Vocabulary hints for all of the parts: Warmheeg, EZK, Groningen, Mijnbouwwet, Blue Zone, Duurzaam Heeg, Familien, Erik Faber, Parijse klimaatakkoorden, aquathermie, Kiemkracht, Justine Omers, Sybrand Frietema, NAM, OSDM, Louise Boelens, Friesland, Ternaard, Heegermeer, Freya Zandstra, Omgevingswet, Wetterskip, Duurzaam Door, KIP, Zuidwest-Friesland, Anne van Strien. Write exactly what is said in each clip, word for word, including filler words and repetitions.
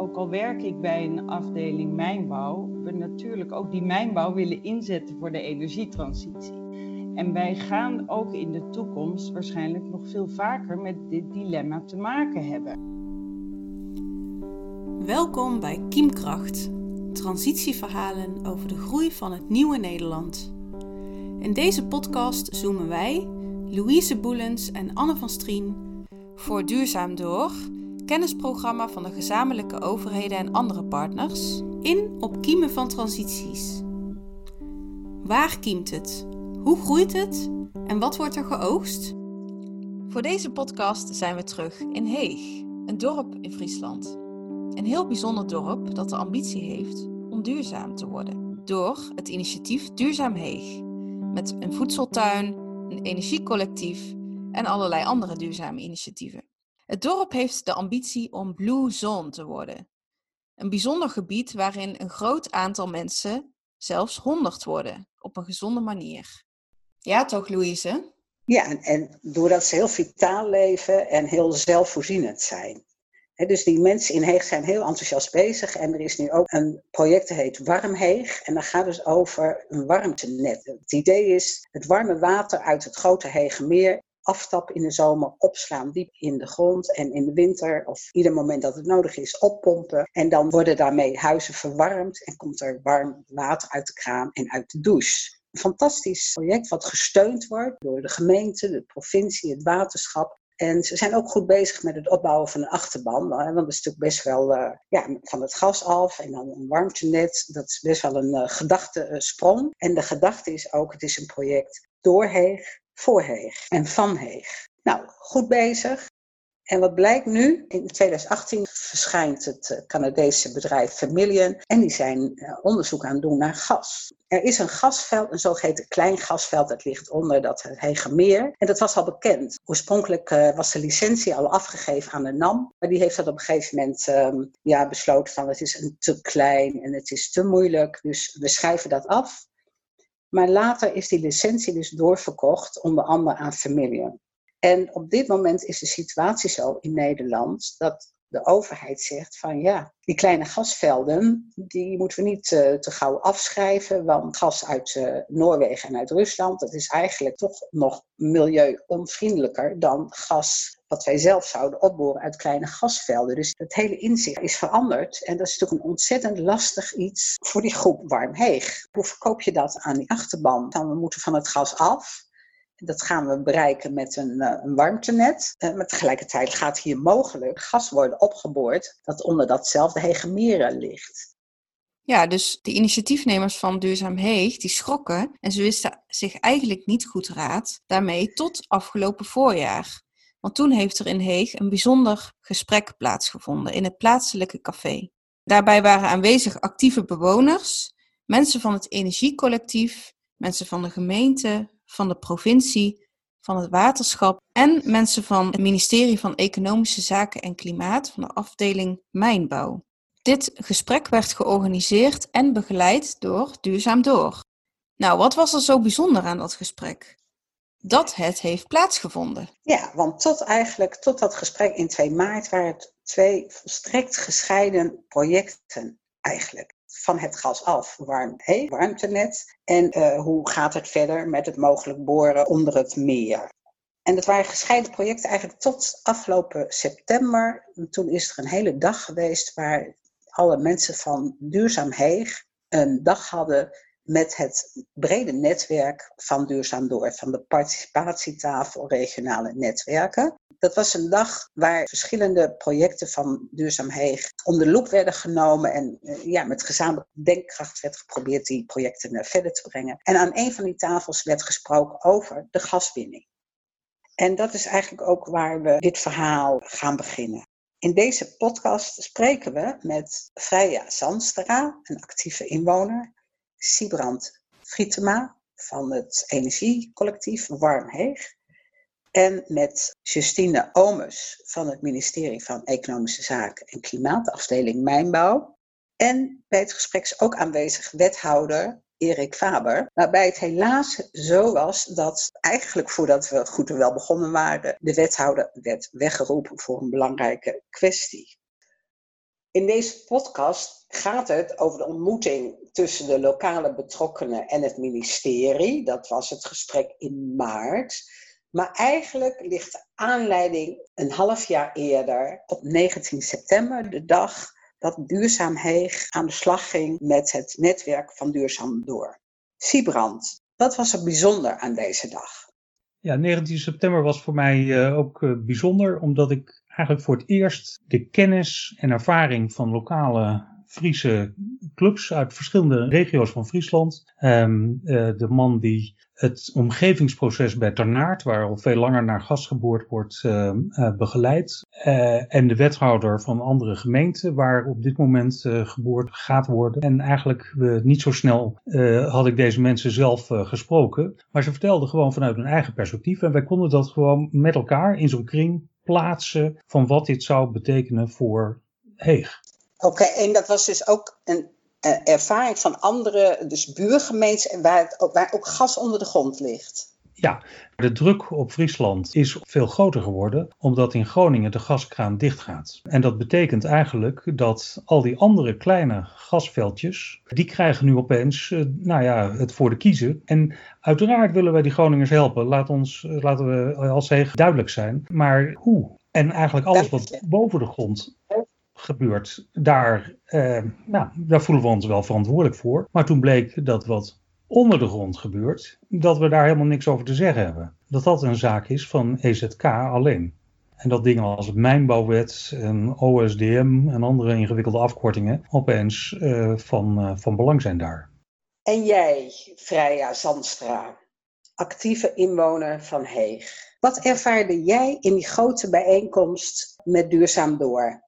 ook al werk ik bij een afdeling mijnbouw, we natuurlijk ook die mijnbouw willen inzetten voor de energietransitie. En wij gaan ook in de toekomst waarschijnlijk nog veel vaker met dit dilemma te maken hebben. Welkom bij Kiemkracht, transitieverhalen over de groei van het nieuwe Nederland. In deze podcast zoomen wij, Louise Boelens en Anne van Strien, voor Duurzaam Door, kennisprogramma van de gezamenlijke overheden en andere partners, in op kiemen van transities. Waar kiemt het? Hoe groeit het? En wat wordt er geoogst? Voor deze podcast zijn we terug in Heeg, een dorp in Friesland. Een heel bijzonder dorp dat de ambitie heeft om duurzaam te worden. Door het initiatief Duurzaam Heeg. Met een voedseltuin, een energiecollectief en allerlei andere duurzame initiatieven. Het dorp heeft de ambitie om Blue Zone te worden. Een bijzonder gebied waarin een groot aantal mensen, zelfs honderd worden, op een gezonde manier. Ja, toch, Louise? Ja, en, en doordat ze heel vitaal leven en heel zelfvoorzienend zijn. He, dus die mensen in Heeg zijn heel enthousiast bezig. En er is nu ook een project dat heet Warmheeg. En dat gaat dus over een warmtenet. Het idee is het warme water uit het grote Heegermeer aftap in de zomer, opslaan diep in de grond. En in de winter, of ieder moment dat het nodig is, oppompen. En dan worden daarmee huizen verwarmd. En komt er warm water uit de kraan en uit de douche. Een fantastisch project wat gesteund wordt door de gemeente, de provincie, het waterschap. En ze zijn ook goed bezig met het opbouwen van een achterban. Want dat is natuurlijk best wel uh, ja, van het gas af en dan een warmtenet. Dat is best wel een uh, gedachtesprong. En de gedachte is ook, het is een project door Heeg, voor Heeg en van Heeg. Nou, goed bezig. En wat blijkt nu? In tweeduizend achttien verschijnt het Canadese bedrijf Familien. En die zijn onderzoek aan het doen naar gas. Er is een gasveld, een zogeheten klein gasveld, dat ligt onder dat Heegermeer. En dat was al bekend. Oorspronkelijk uh, was de licentie al afgegeven aan de NAM. Maar die heeft dat op een gegeven moment um, ja, besloten van het is een te klein en het is te moeilijk. Dus we schrijven dat af. Maar later is die licentie dus doorverkocht, onder andere aan Familien. En op dit moment is de situatie zo in Nederland dat de overheid zegt van ja, die kleine gasvelden, die moeten we niet uh, te gauw afschrijven. Want gas uit uh, Noorwegen en uit Rusland, dat is eigenlijk toch nog milieu-onvriendelijker dan gas wat wij zelf zouden opboren uit kleine gasvelden. Dus het hele inzicht is veranderd. En dat is natuurlijk een ontzettend lastig iets voor die groep Warmheeg. Hoe verkoop je dat aan die achterban? Dan we moeten van het gas af. Dat gaan we bereiken met een, een warmtenet. Maar tegelijkertijd gaat hier mogelijk gas worden opgeboord dat onder datzelfde Heegermeer ligt. Ja, dus de initiatiefnemers van Duurzaam Heeg, die schrokken en ze wisten zich eigenlijk niet goed raad daarmee tot afgelopen voorjaar. Want toen heeft er in Heeg een bijzonder gesprek plaatsgevonden in het plaatselijke café. Daarbij waren aanwezig actieve bewoners, mensen van het energiecollectief, mensen van de gemeente, van de provincie, van het waterschap en mensen van het ministerie van Economische Zaken en Klimaat van de afdeling Mijnbouw. Dit gesprek werd georganiseerd en begeleid door Duurzaam Door. Nou, wat was er zo bijzonder aan dat gesprek? Dat het heeft plaatsgevonden. Ja, want tot eigenlijk, tot dat gesprek in twee maart waren het twee volstrekt gescheiden projecten eigenlijk. Van het gas af, Warmheeg, warmtenet. En uh, hoe gaat het verder met het mogelijk boren onder het meer? En dat waren gescheiden projecten eigenlijk tot afgelopen september. En toen is er een hele dag geweest waar alle mensen van Duurzaam Heeg een dag hadden met het brede netwerk van Duurzaam Door, van de participatietafel regionale netwerken. Dat was een dag waar verschillende projecten van Duurzaam Heeg onder de loep werden genomen. En ja, met gezamenlijke denkkracht werd geprobeerd die projecten verder te brengen. En aan een van die tafels werd gesproken over de gaswinning. En dat is eigenlijk ook waar we dit verhaal gaan beginnen. In deze podcast spreken we met Freya Zandstra, een actieve inwoner. Sybrand Frietema van het energiecollectief Warmheeg. En met Justine Omers van het ministerie van Economische Zaken en Klimaat, afdeling Mijnbouw. En bij het gesprek is ook aanwezig wethouder Erik Faber. Waarbij het helaas zo was dat eigenlijk voordat we goed en wel begonnen waren, de wethouder werd weggeroepen voor een belangrijke kwestie. In deze podcast gaat het over de ontmoeting tussen de lokale betrokkenen en het ministerie. Dat was het gesprek in maart. Maar eigenlijk ligt de aanleiding een half jaar eerder, op negentien september, de dag dat Duurzaam Heeg aan de slag ging met het netwerk van Duurzaam Door. Sybrand, wat was er bijzonder aan deze dag? Ja, negentien september was voor mij ook bijzonder, omdat ik eigenlijk voor het eerst de kennis en ervaring van lokale Friese clubs uit verschillende regio's van Friesland. Um, uh, de man die het omgevingsproces bij Ternaard, waar al veel langer naar gasgeboord wordt, uh, uh, begeleid. Uh, en de wethouder van andere gemeenten, waar op dit moment uh, geboord gaat worden. En eigenlijk uh, niet zo snel uh, had ik deze mensen zelf uh, gesproken. Maar ze vertelden gewoon vanuit hun eigen perspectief. En wij konden dat gewoon met elkaar in zo'n kring plaatsen van wat dit zou betekenen voor Heeg. Oké, okay, en dat was dus ook een uh, ervaring van andere, dus buurgemeenten, waar, het, waar ook gas onder de grond ligt. Ja, de druk op Friesland is veel groter geworden, omdat in Groningen de gaskraan dicht gaat. En dat betekent eigenlijk dat al die andere kleine gasveldjes, die krijgen nu opeens uh, nou ja, het voor de kiezen. En uiteraard willen wij die Groningers helpen, Laat ons, laten we als Heeg duidelijk zijn. Maar hoe? En eigenlijk alles wat boven de grond gebeurt, daar, eh, nou, daar voelen we ons wel verantwoordelijk voor. Maar toen bleek dat wat onder de grond gebeurt, dat we daar helemaal niks over te zeggen hebben. Dat dat een zaak is van E Z K alleen. En dat dingen als Mijnbouwwet en O S D M en andere ingewikkelde afkortingen opeens eh, van, eh, van belang zijn daar. En jij, Freya Zandstra, actieve inwoner van Heeg. Wat ervaarde jij in die grote bijeenkomst met Duurzaam Door?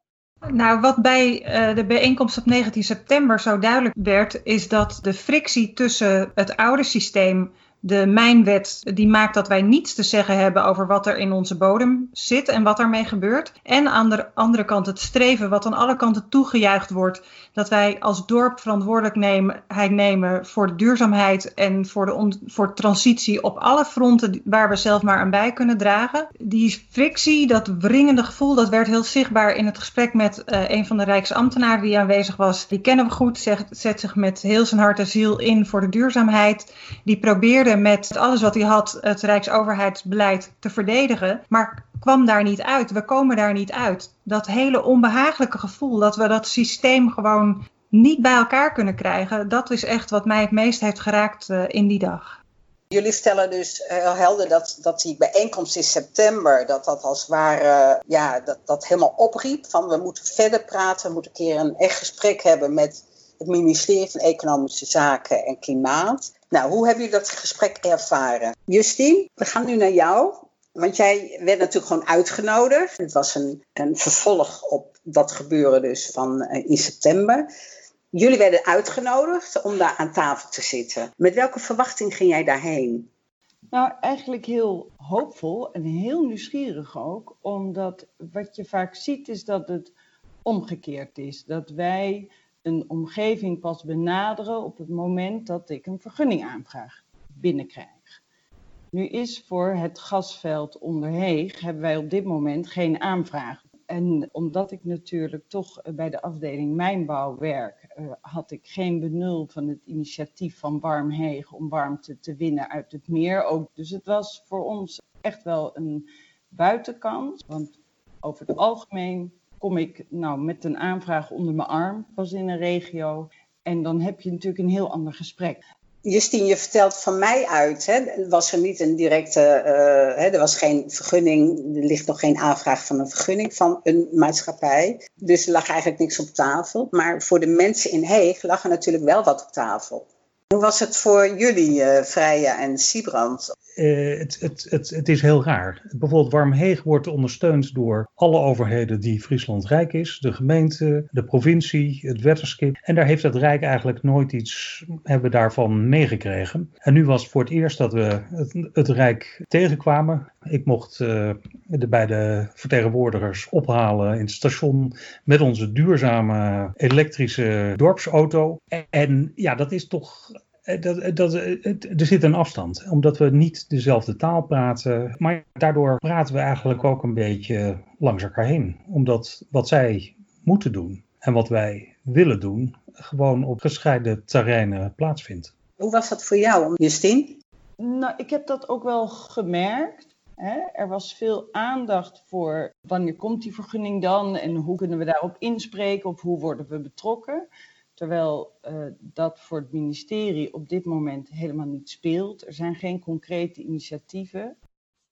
Nou, wat bij uh, de bijeenkomst op negentien september zo duidelijk werd, is dat de frictie tussen het oude systeem, de Mijnwet, die maakt dat wij niets te zeggen hebben over wat er in onze bodem zit en wat ermee gebeurt. En aan de andere kant het streven, wat aan alle kanten toegejuicht wordt, dat wij als dorp verantwoordelijkheid nemen voor de duurzaamheid en voor de on- voor transitie op alle fronten waar we zelf maar aan bij kunnen dragen. Die frictie, dat wringende gevoel, dat werd heel zichtbaar in het gesprek met uh, een van de Rijksambtenaren die aanwezig was. Die kennen we goed, zegt, zet zich met heel zijn hart en ziel in voor de duurzaamheid. Die probeerde met alles wat hij had het Rijksoverheidsbeleid te verdedigen, maar kwam daar niet uit. We komen daar niet uit. Dat hele onbehagelijke gevoel dat we dat systeem gewoon niet bij elkaar kunnen krijgen, dat is echt wat mij het meest heeft geraakt uh, in die dag. Jullie vertellen dus heel helder dat, dat die bijeenkomst in september, dat dat als het ware, ja, dat, dat helemaal opriep van we moeten verder praten, we moeten een keer een echt gesprek hebben met het ministerie van Economische Zaken en Klimaat. Nou, hoe hebben jullie dat gesprek ervaren? Justine, we gaan nu naar jou. Want jij werd natuurlijk gewoon uitgenodigd. Het was een, een vervolg op dat gebeuren dus van uh, in september. Jullie werden uitgenodigd om daar aan tafel te zitten. Met welke verwachting ging jij daarheen? Nou, eigenlijk heel hoopvol en heel nieuwsgierig ook. Omdat wat je vaak ziet is dat het omgekeerd is. Dat wij een omgeving pas benaderen op het moment dat ik een vergunningaanvraag binnenkrijg. Nu is voor het gasveld onder Heeg hebben wij op dit moment geen aanvraag. En omdat ik natuurlijk toch bij de afdeling mijnbouw werk, had ik geen benul van het initiatief van Warmheeg om warmte te winnen uit het meer ook. Dus het was voor ons echt wel een buitenkant, want over het algemeen kom ik nou met een aanvraag onder mijn arm, pas in een regio. En dan heb je natuurlijk een heel ander gesprek. Justine, je vertelt van mij uit, hè? Was er niet een directe, uh, hè? Er was geen vergunning, er ligt nog geen aanvraag van een vergunning van een maatschappij. Dus er lag eigenlijk niks op tafel. Maar voor de mensen in Heeg lag er natuurlijk wel wat op tafel. Hoe was het voor jullie, uh, Freya en Sybrand? Uh, het, het, het, het is heel raar. Bijvoorbeeld Warmheeg wordt ondersteund door alle overheden die Friesland rijk is. De gemeente, de provincie, het wetterschip. En daar heeft het Rijk eigenlijk nooit iets hebben daarvan meegekregen. En nu was het voor het eerst dat we het, het Rijk tegenkwamen. Ik mocht uh, de beide vertegenwoordigers ophalen in het station met onze duurzame elektrische dorpsauto. En, en ja, dat is toch... Dat, dat, er zit een afstand, omdat we niet dezelfde taal praten. Maar daardoor praten we eigenlijk ook een beetje langs elkaar heen. Omdat wat zij moeten doen, en wat wij willen doen, gewoon op gescheiden terreinen plaatsvindt. Hoe was dat voor jou, Justine? Nou, ik heb dat ook wel gemerkt. Hè? Er was veel aandacht voor wanneer komt die vergunning dan en hoe kunnen we daarop inspreken of hoe worden we betrokken. Terwijl uh, dat voor het ministerie op dit moment helemaal niet speelt. Er zijn geen concrete initiatieven.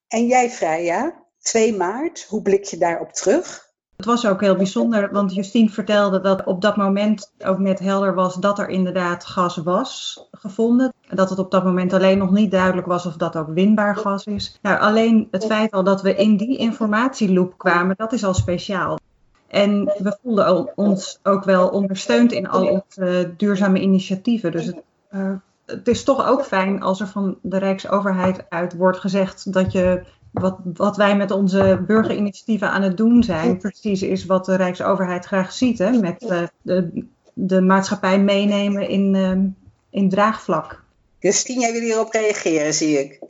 En jij, Freya, twee maart, hoe blik je daarop terug? Het was ook heel bijzonder, want Justine vertelde dat op dat moment ook net helder was dat er inderdaad gas was gevonden. Dat het op dat moment alleen nog niet duidelijk was of dat ook winbaar gas is. Nou, alleen het feit al dat we in die informatieloop kwamen, dat is al speciaal. En we voelden ons ook wel ondersteund in al onze duurzame initiatieven. Dus het, uh, het is toch ook fijn als er van de Rijksoverheid uit wordt gezegd dat je... Wat, wat wij met onze burgerinitiatieven aan het doen zijn, precies is wat de Rijksoverheid graag ziet. Hè? Met uh, de, de maatschappij meenemen in, uh, in draagvlak. Justine, jij wil hierop reageren, zie ik.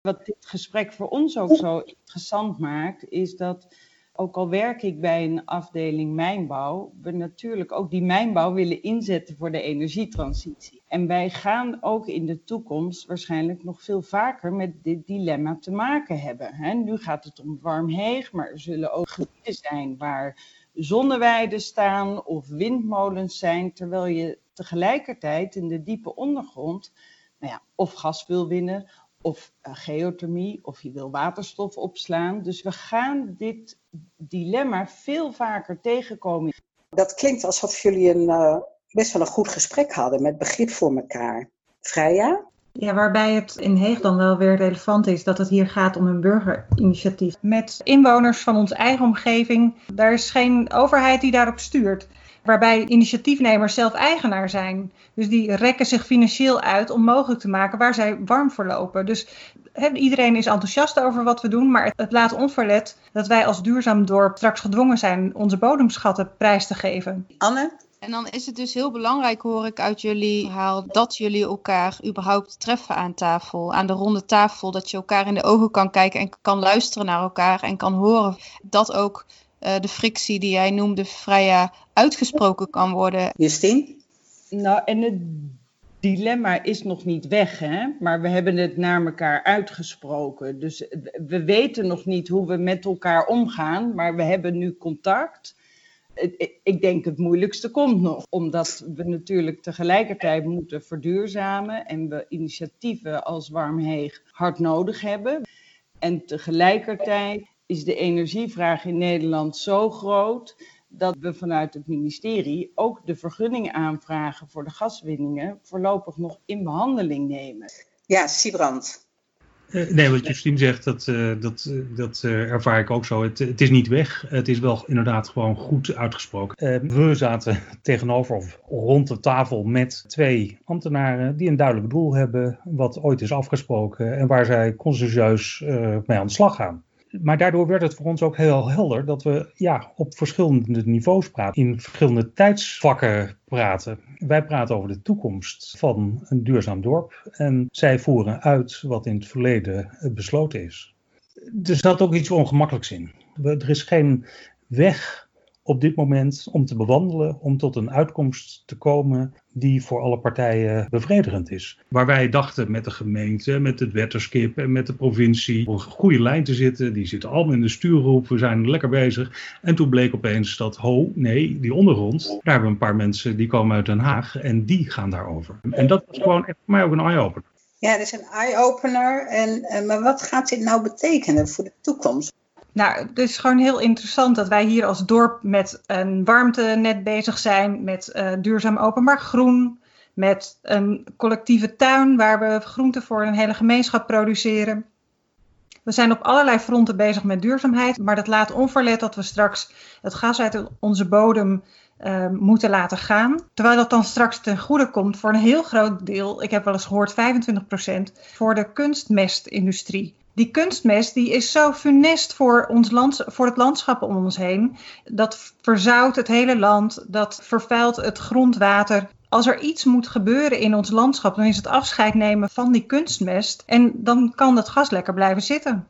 Wat dit gesprek voor ons ook zo interessant maakt, is dat ook al werk ik bij een afdeling mijnbouw, we natuurlijk ook die mijnbouw willen inzetten voor de energietransitie. En wij gaan ook in de toekomst waarschijnlijk nog veel vaker met dit dilemma te maken hebben. He, nu gaat het om Warmheeg, maar er zullen ook gebieden zijn waar zonneweiden staan of windmolens zijn, terwijl je tegelijkertijd in de diepe ondergrond nou ja, of gas wil winnen, of geothermie, of je wil waterstof opslaan. Dus we gaan dit dilemma veel vaker tegenkomen. Dat klinkt alsof jullie een, uh, best wel een goed gesprek hadden met begrip voor elkaar. Freya? Ja, waarbij het in Heeg dan wel weer relevant is dat het hier gaat om een burgerinitiatief. Met inwoners van onze eigen omgeving, daar is geen overheid die daarop stuurt. Waarbij initiatiefnemers zelf eigenaar zijn. Dus die rekken zich financieel uit om mogelijk te maken waar zij warm voor lopen. Dus he, iedereen is enthousiast over wat we doen, maar het, het laat onverlet dat wij als duurzaam dorp straks gedwongen zijn onze bodemschatten prijs te geven. Anne? En dan is het dus heel belangrijk, hoor ik uit jullie verhaal, dat jullie elkaar überhaupt treffen aan tafel, aan de ronde tafel. Dat je elkaar in de ogen kan kijken en kan luisteren naar elkaar en kan horen dat ook... Uh, de frictie die jij noemde, Freya, uitgesproken kan worden. Justine? Nou, en het dilemma is nog niet weg, hè? Maar we hebben het naar elkaar uitgesproken. Dus we weten nog niet hoe we met elkaar omgaan, maar we hebben nu contact. Ik denk het moeilijkste komt nog, omdat we natuurlijk tegelijkertijd moeten verduurzamen en we initiatieven als Warmheeg hard nodig hebben. En tegelijkertijd is de energievraag in Nederland zo groot dat we vanuit het ministerie ook de vergunningaanvragen voor de gaswinningen voorlopig nog in behandeling nemen. Ja, Sybrand. Uh, nee, wat Justine zegt, dat, uh, dat, uh, dat uh, ervaar ik ook zo. Het, het is niet weg. Het is wel inderdaad gewoon goed uitgesproken. Uh, we zaten tegenover of rond de tafel met twee ambtenaren die een duidelijk doel hebben wat ooit is afgesproken en waar zij consciëntieus uh, mee aan de slag gaan. Maar daardoor werd het voor ons ook heel helder dat we ja, op verschillende niveaus praten, in verschillende tijdsvakken praten. Wij praten over de toekomst van een duurzaam dorp en zij voeren uit wat in het verleden besloten is. Er zat ook iets ongemakkelijks in. Er is geen weg op dit moment om te bewandelen, om tot een uitkomst te komen die voor alle partijen bevredigend is. Waar wij dachten met de gemeente, met het wetterskip en met de provincie op een goede lijn te zitten. Die zitten allemaal in de stuurgroep, we zijn lekker bezig. En toen bleek opeens dat, ho, nee, die ondergrond, daar hebben we een paar mensen die komen uit Den Haag en die gaan daarover. En dat was gewoon echt voor mij ook een eye-opener. Ja, dat is een eye-opener. En, maar wat gaat dit nou betekenen voor de toekomst? Nou, het is gewoon heel interessant dat wij hier als dorp met een warmtenet bezig zijn, met uh, duurzaam openbaar groen, met een collectieve tuin waar we groenten voor een hele gemeenschap produceren. We zijn op allerlei fronten bezig met duurzaamheid, maar dat laat onverlet dat we straks het gas uit onze bodem uh, moeten laten gaan. Terwijl dat dan straks ten goede komt voor een heel groot deel, ik heb wel eens gehoord vijfentwintig procent, voor de kunstmestindustrie. Die kunstmest die is zo funest voor, ons land, voor het landschap om ons heen. Dat verzout het hele land, dat vervuilt het grondwater. Als er iets moet gebeuren in ons landschap, dan is het afscheid nemen van die kunstmest. En dan kan dat gas lekker blijven zitten.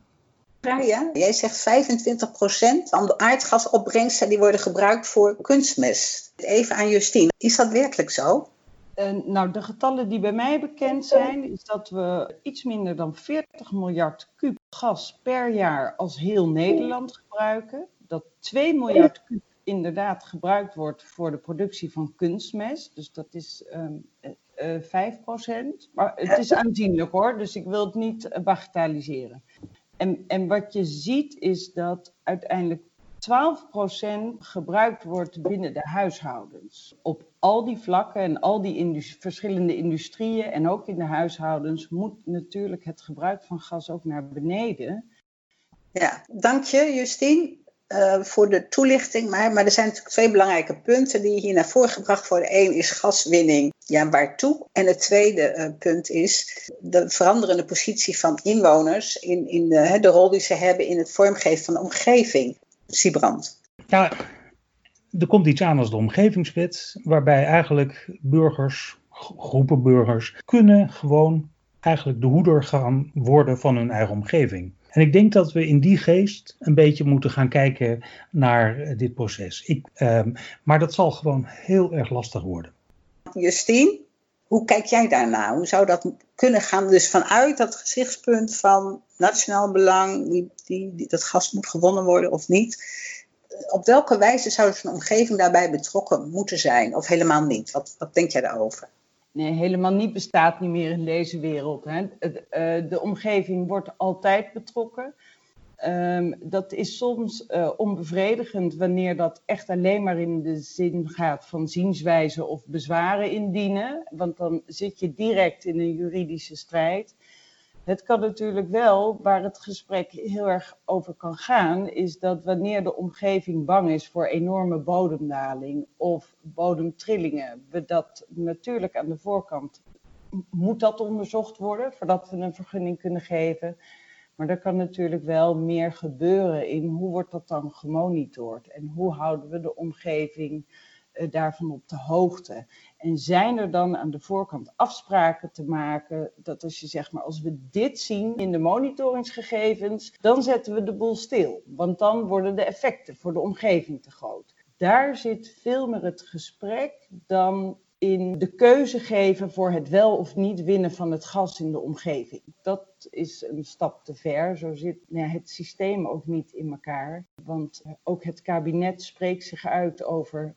Freya, jij zegt vijfentwintig procent van de aardgasopbrengsten die worden gebruikt voor kunstmest. Even aan Justine, is dat werkelijk zo? Uh, nou, de getallen die bij mij bekend zijn, is dat we iets minder dan veertig miljard kub gas per jaar als heel Nederland gebruiken. Dat twee miljard kub inderdaad gebruikt wordt voor de productie van kunstmest. Dus dat is um, uh, uh, vijf procent. Maar het is aanzienlijk hoor, dus ik wil het niet bagatelliseren. En, en wat je ziet is dat uiteindelijk twaalf procent gebruikt wordt binnen de huishoudens. Op al die vlakken en al die industrie, verschillende industrieën en ook in de huishoudens moet natuurlijk het gebruik van gas ook naar beneden. Ja, dank je Justine uh, voor de toelichting. Maar, maar er zijn natuurlijk twee belangrijke punten die hier naar voren gebracht worden. Eén is gaswinning. Ja, waartoe? En het tweede uh, punt is de veranderende positie van inwoners in, in de, de rol die ze hebben in het vormgeven van de omgeving. Sybrand. Ja, er komt iets aan als de Omgevingswet, waarbij eigenlijk burgers, groepen burgers, kunnen gewoon eigenlijk de hoeder gaan worden van hun eigen omgeving. En ik denk dat we in die geest een beetje moeten gaan kijken naar dit proces. Ik, uh, maar dat zal gewoon heel erg lastig worden. Justine, hoe kijk jij daarnaar? Hoe zou dat kunnen gaan? Dus vanuit dat gezichtspunt van nationaal belang, die, die, die, dat gas moet gewonnen worden of niet. Op welke wijze zou de omgeving daarbij betrokken moeten zijn? Of helemaal niet? Wat, wat denk jij daarover? Nee, helemaal niet bestaat niet meer in deze wereld. Hè. De, de omgeving wordt altijd betrokken. Um, dat is soms uh, onbevredigend wanneer dat echt alleen maar in de zin gaat van zienswijze of bezwaren indienen. Want dan zit je direct in een juridische strijd. Het kan natuurlijk wel, waar het gesprek heel erg over kan gaan, is dat wanneer de omgeving bang is voor enorme bodemdaling of bodemtrillingen, we dat natuurlijk aan de voorkant, moet dat onderzocht worden voordat we een vergunning kunnen geven. Maar er kan natuurlijk wel meer gebeuren in hoe wordt dat dan gemonitord en hoe houden we de omgeving daarvan op de hoogte. En zijn er dan aan de voorkant afspraken te maken dat als je zegt, maar als we dit zien in de monitoringsgegevens, dan zetten we de boel stil. Want dan worden de effecten voor de omgeving te groot. Daar zit veel meer het gesprek dan in de keuze geven voor het wel of niet winnen van het gas in de omgeving. Dat is een stap te ver. Zo zit nou, het systeem ook niet in elkaar. Want ook het kabinet spreekt zich uit over,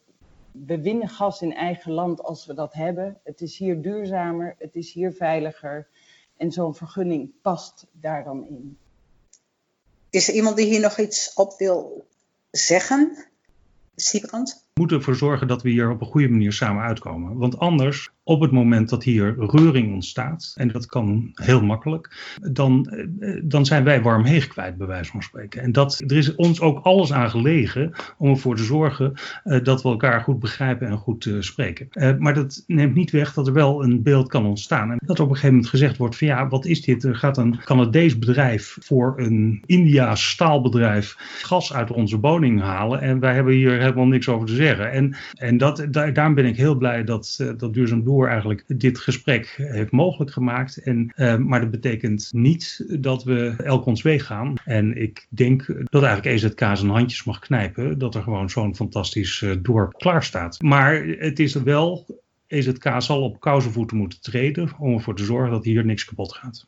we winnen gas in eigen land als we dat hebben. Het is hier duurzamer, het is hier veiliger. En zo'n vergunning past daar dan in. Is er iemand die hier nog iets op wil zeggen? Sybrand? We moeten ervoor zorgen dat we hier op een goede manier samen uitkomen. Want anders, op het moment dat hier reuring ontstaat, en dat kan heel makkelijk, dan, dan zijn wij Warmheeg kwijt, bij wijze van spreken. En dat, er is ons ook alles aan gelegen om ervoor te zorgen uh, dat we elkaar goed begrijpen en goed uh, spreken. Uh, maar dat neemt niet weg dat er wel een beeld kan ontstaan. En dat er op een gegeven moment gezegd wordt van ja, wat is dit? Er gaat een Canadees bedrijf voor een Indiaas staalbedrijf gas uit onze woning halen en wij hebben hier helemaal niks over te zeggen. En, en dat, daar, daarom ben ik heel blij dat, dat Duurzaam Door eigenlijk dit gesprek heeft mogelijk gemaakt. En, uh, maar dat betekent niet dat we elk ons weg gaan. En ik denk dat eigenlijk E Z K zijn handjes mag knijpen. Dat er gewoon zo'n fantastisch uh, dorp klaar staat. Maar het is wel, E Z K zal op kousenvoeten moeten treden om ervoor te zorgen dat hier niks kapot gaat.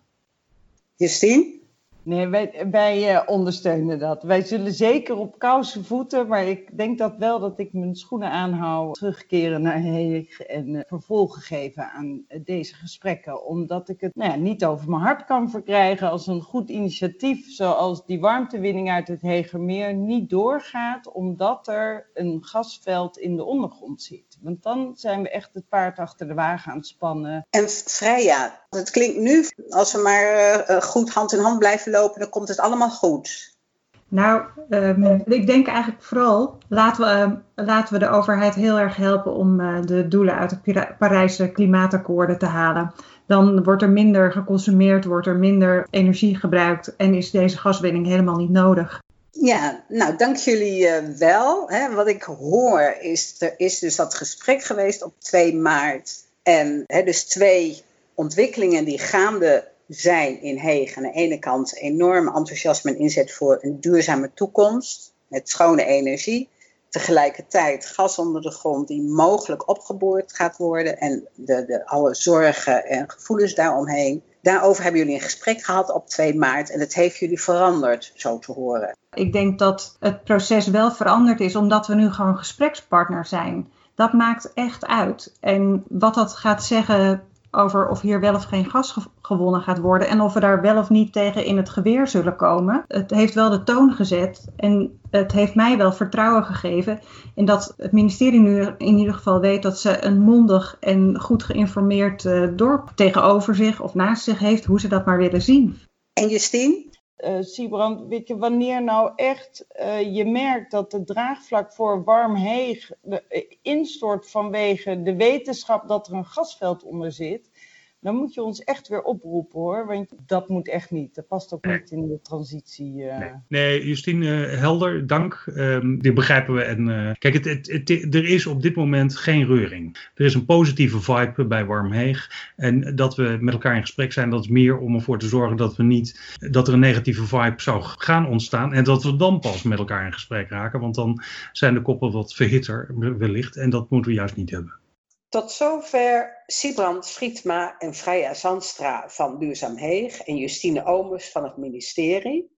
Justine? Nee, wij, wij ondersteunen dat. Wij zullen zeker op kousen voeten, maar ik denk dat wel dat ik mijn schoenen aanhoud, terugkeren naar Heeg en vervolg geven aan deze gesprekken. Omdat ik het nou ja, niet over mijn hart kan verkrijgen als een goed initiatief zoals die warmtewinning uit het Heegermeer niet doorgaat, omdat er een gasveld in de ondergrond zit. Want dan zijn we echt het paard achter de wagen aan het spannen. En Freya, het klinkt nu, als we maar uh, goed hand in hand blijven lopen, dan komt het allemaal goed. Nou, um, ik denk eigenlijk vooral, laten we, um, laten we de overheid heel erg helpen om uh, de doelen uit de Pira- Parijse klimaatakkoorden te halen. Dan wordt er minder geconsumeerd, wordt er minder energie gebruikt en is deze gaswinning helemaal niet nodig. Ja, nou dank jullie uh, wel. Hè. Wat ik hoor is, er is dus dat gesprek geweest op twee maart. En hè, dus twee ontwikkelingen die gaande zijn in Heeg aan de ene kant enorm enthousiasme en inzet voor een duurzame toekomst met schone energie. Tegelijkertijd gas onder de grond die mogelijk opgeboord gaat worden en de, de alle zorgen en gevoelens daaromheen. Daarover hebben jullie een gesprek gehad op twee maart en dat heeft jullie veranderd, zo te horen. Ik denk dat het proces wel veranderd is omdat we nu gewoon gesprekspartner zijn. Dat maakt echt uit. En wat dat gaat zeggen over of hier wel of geen gas ge- gewonnen gaat worden en of we daar wel of niet tegen in het geweer zullen komen. Het heeft wel de toon gezet en het heeft mij wel vertrouwen gegeven in dat het ministerie nu in ieder geval weet dat ze een mondig en goed geïnformeerd uh, dorp tegenover zich of naast zich heeft, hoe ze dat maar willen zien. En Justine? Uh, Sybrand, weet je, wanneer nou echt uh, je merkt dat de draagvlak voor Warmheeg instort vanwege de wetenschap dat er een gasveld onder zit, dan moet je ons echt weer oproepen hoor, want dat moet echt niet. Dat past ook nee. niet in de transitie. Uh... Nee. nee, Justine, uh, helder, dank. Um, dit begrijpen we. En, uh, kijk, het, het, het, het, er is op dit moment geen reuring. Er is een positieve vibe bij Warmheeg. En dat we met elkaar in gesprek zijn, dat is meer om ervoor te zorgen dat we niet dat er een negatieve vibe zou gaan ontstaan. En dat we dan pas met elkaar in gesprek raken, want dan zijn de koppen wat verhitter wellicht. En dat moeten we juist niet hebben. Tot zover Sybrand Frietema en Freya Zandstra van Duurzaam Heeg en Justine Omers van het ministerie.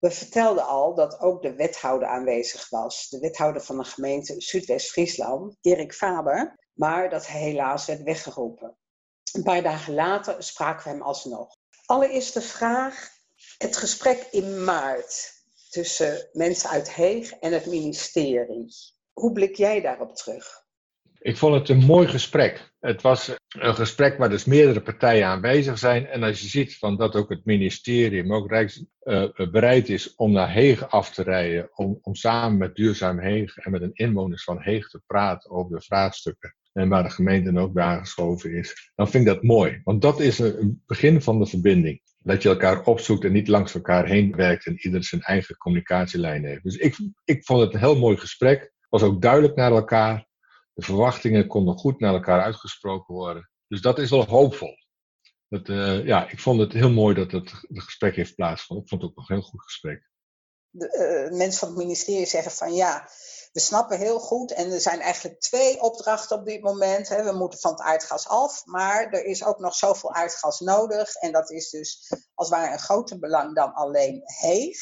We vertelden al dat ook de wethouder aanwezig was. De wethouder van de gemeente Zuidwest-Friesland, Erik Faber. Maar dat hij helaas werd weggeroepen. Een paar dagen later spraken we hem alsnog. Allereerst de vraag, het gesprek in maart tussen mensen uit Heeg en het ministerie. Hoe blik jij daarop terug? Ik vond het een mooi gesprek. Het was een gesprek waar dus meerdere partijen aanwezig zijn. En als je ziet van dat ook het ministerie, maar ook Rijks, uh, bereid is om naar Heeg af te rijden. Om, om samen met Duurzaam Heeg en met een inwoners van Heeg te praten over de vraagstukken. En waar de gemeente ook bij aangeschoven is. Dan vind ik dat mooi. Want dat is een begin van de verbinding. Dat je elkaar opzoekt en niet langs elkaar heen werkt. En ieder zijn eigen communicatielijn heeft. Dus ik, ik vond het een heel mooi gesprek. Het was ook duidelijk naar elkaar. De verwachtingen konden goed naar elkaar uitgesproken worden. Dus dat is wel hoopvol. Dat, uh, ja, ik vond het heel mooi dat het, het gesprek heeft plaatsgevonden. Ik vond het ook nog een heel goed gesprek. De uh, mensen van het ministerie zeggen van ja, we snappen heel goed. En er zijn eigenlijk twee opdrachten op dit moment. Hè. We moeten van het aardgas af. Maar er is ook nog zoveel aardgas nodig. En dat is dus als het ware een groter belang dan alleen Heeg.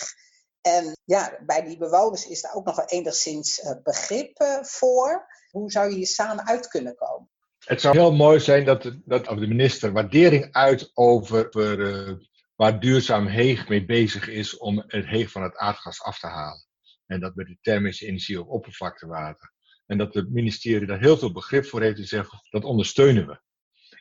En ja, bij die bewoners is daar ook nog wel enigszins uh, begrip uh, voor. Hoe zou je hier samen uit kunnen komen? Het zou heel mooi zijn dat de, dat de minister waardering uit over uh, waar Duurzaam Heeg mee bezig is om het Heeg van het aardgas af te halen. En dat met de thermische energie op oppervlaktewater. En dat het ministerie daar heel veel begrip voor heeft en zegt, dat ondersteunen we.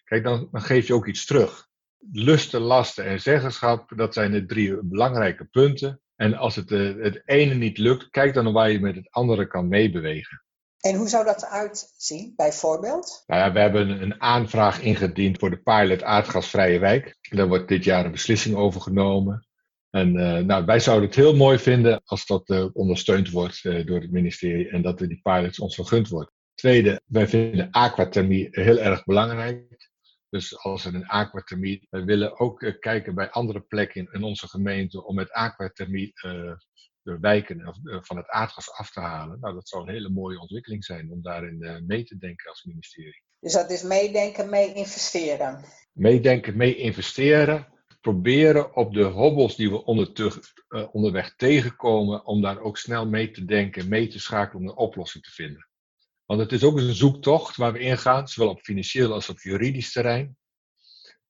Kijk, dan, dan geef je ook iets terug. Lusten, lasten en zeggenschap, dat zijn de drie belangrijke punten. En als het, uh, het ene niet lukt, kijk dan waar je met het andere kan meebewegen. En hoe zou dat eruit zien, bijvoorbeeld? Nou ja, we hebben een aanvraag ingediend voor de pilot aardgasvrije wijk. Daar wordt dit jaar een beslissing over genomen. En uh, nou, wij zouden het heel mooi vinden als dat uh, ondersteund wordt uh, door het ministerie en dat die pilots ons vergund wordt. Tweede, wij vinden aquathermie heel erg belangrijk. Dus als er een aquathermie... We willen ook uh, kijken bij andere plekken in, in onze gemeente om met aquathermie... Uh, de wijken van het aardgas af te halen. Nou, dat zou een hele mooie ontwikkeling zijn om daarin mee te denken als ministerie. Dus dat is meedenken, mee investeren? Meedenken, mee investeren. Proberen op de hobbels die we ondertug, uh, onderweg tegenkomen, om daar ook snel mee te denken, mee te schakelen om een oplossing te vinden. Want het is ook een zoektocht waar we ingaan, zowel op financieel als op juridisch terrein.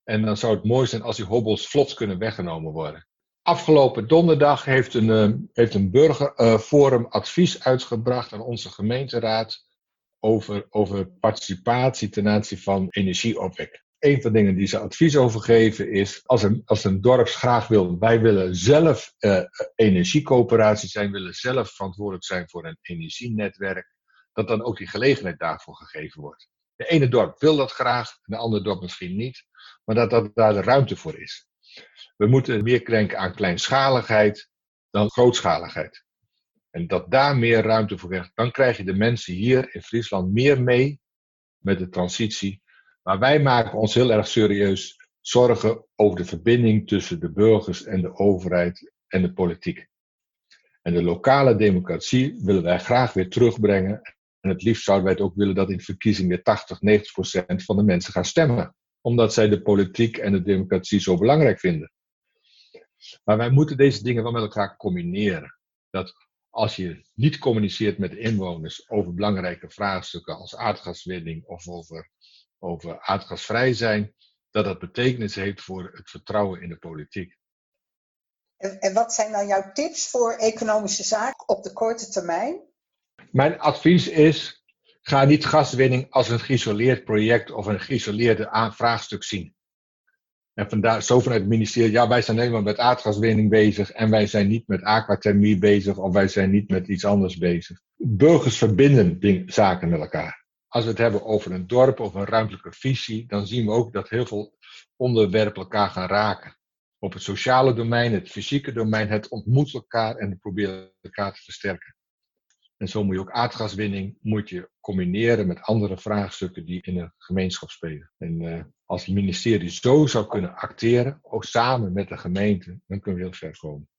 En dan zou het mooi zijn als die hobbels vlot kunnen weggenomen worden. Afgelopen donderdag heeft een, uh, heeft een burgerforum uh, advies uitgebracht aan onze gemeenteraad over, over participatie ten aanzien van energieopwek. Een van de dingen die ze advies over geven is, als een, als een dorp graag wil, wij willen zelf uh, energiecoöperatie zijn, willen zelf verantwoordelijk zijn voor een energienetwerk, dat dan ook die gelegenheid daarvoor gegeven wordt. De ene dorp wil dat graag, de andere dorp misschien niet, maar dat, dat daar de ruimte voor is. We moeten meer denken aan kleinschaligheid dan grootschaligheid. En dat daar meer ruimte voor krijgt. Dan krijg je de mensen hier in Friesland meer mee met de transitie. Maar wij maken ons heel erg serieus zorgen over de verbinding tussen de burgers en de overheid en de politiek. En de lokale democratie willen wij graag weer terugbrengen. En het liefst zouden wij het ook willen dat in verkiezingen tachtig, negentig procent van de mensen gaan stemmen. Omdat zij de politiek en de democratie zo belangrijk vinden. Maar wij moeten deze dingen wel met elkaar combineren. Dat als je niet communiceert met de inwoners over belangrijke vraagstukken als aardgaswinning of over, over aardgasvrij zijn, dat dat betekenis heeft voor het vertrouwen in de politiek. En wat zijn dan jouw tips voor economische zaken op de korte termijn? Mijn advies is, ga niet gaswinning als een geïsoleerd project of een geïsoleerde vraagstuk zien. En vandaar, zo vanuit het ministerie, ja, wij zijn helemaal met aardgaswinning bezig en wij zijn niet met aquathermie bezig of wij zijn niet met iets anders bezig. Burgers verbinden ding, zaken met elkaar. Als we het hebben over een dorp of een ruimtelijke visie, dan zien we ook dat heel veel onderwerpen elkaar gaan raken. Op het sociale domein, het fysieke domein, het ontmoet elkaar en het probeert elkaar te versterken. En zo moet je ook aardgaswinning moet je combineren met andere vraagstukken die in een gemeenschap spelen. En uh, als het ministerie zo zou kunnen acteren, ook samen met de gemeente, dan kunnen we heel ver komen.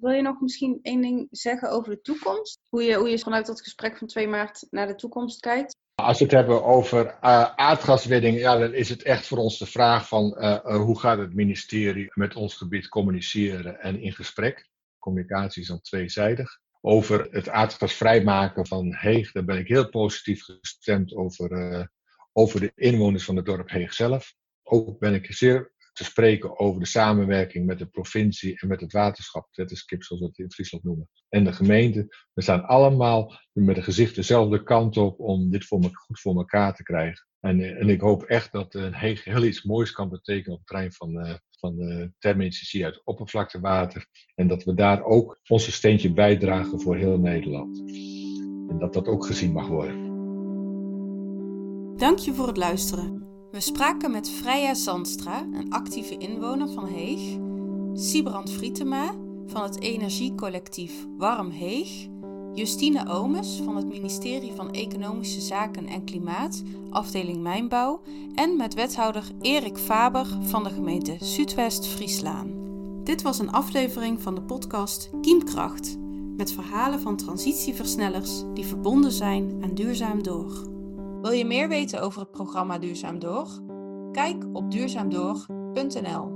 Wil je nog misschien één ding zeggen over de toekomst? Hoe je, hoe je vanuit dat gesprek van twee maart naar de toekomst kijkt? Als we het hebben over uh, aardgaswinning, ja, dan is het echt voor ons de vraag van uh, uh, hoe gaat het ministerie met ons gebied communiceren en in gesprek. Communicatie is dan tweezijdig. Over het aardgasvrij maken van Heeg, daar ben ik heel positief gestemd over, uh, over de inwoners van het dorp Heeg zelf. Ook ben ik zeer te spreken over de samenwerking met de provincie en met het waterschap. Dat is K I P, zoals we het in Friesland noemen. En de gemeente. We staan allemaal met een gezicht dezelfde kant op om dit voor me, goed voor elkaar te krijgen. En, en ik hoop echt dat uh, Heeg heel iets moois kan betekenen op het terrein van, uh, van uh, thermo-intensie uit oppervlaktewater. En dat we daar ook onze steentje bijdragen voor heel Nederland. En dat dat ook gezien mag worden. Dank je voor het luisteren. We spraken met Freya Zandstra, een actieve inwoner van Heeg, Sybrand Frietema van het energiecollectief Warmheeg, Justine Omers van het ministerie van Economische Zaken en Klimaat, afdeling Mijnbouw, en met wethouder Erik Faber van de gemeente Zuidwest-Friesland. Dit was een aflevering van de podcast Kiemkracht, met verhalen van transitieversnellers die verbonden zijn aan Duurzaam Door. Wil je meer weten over het programma Duurzaam Door? Kijk op duurzaamdoor punt n l.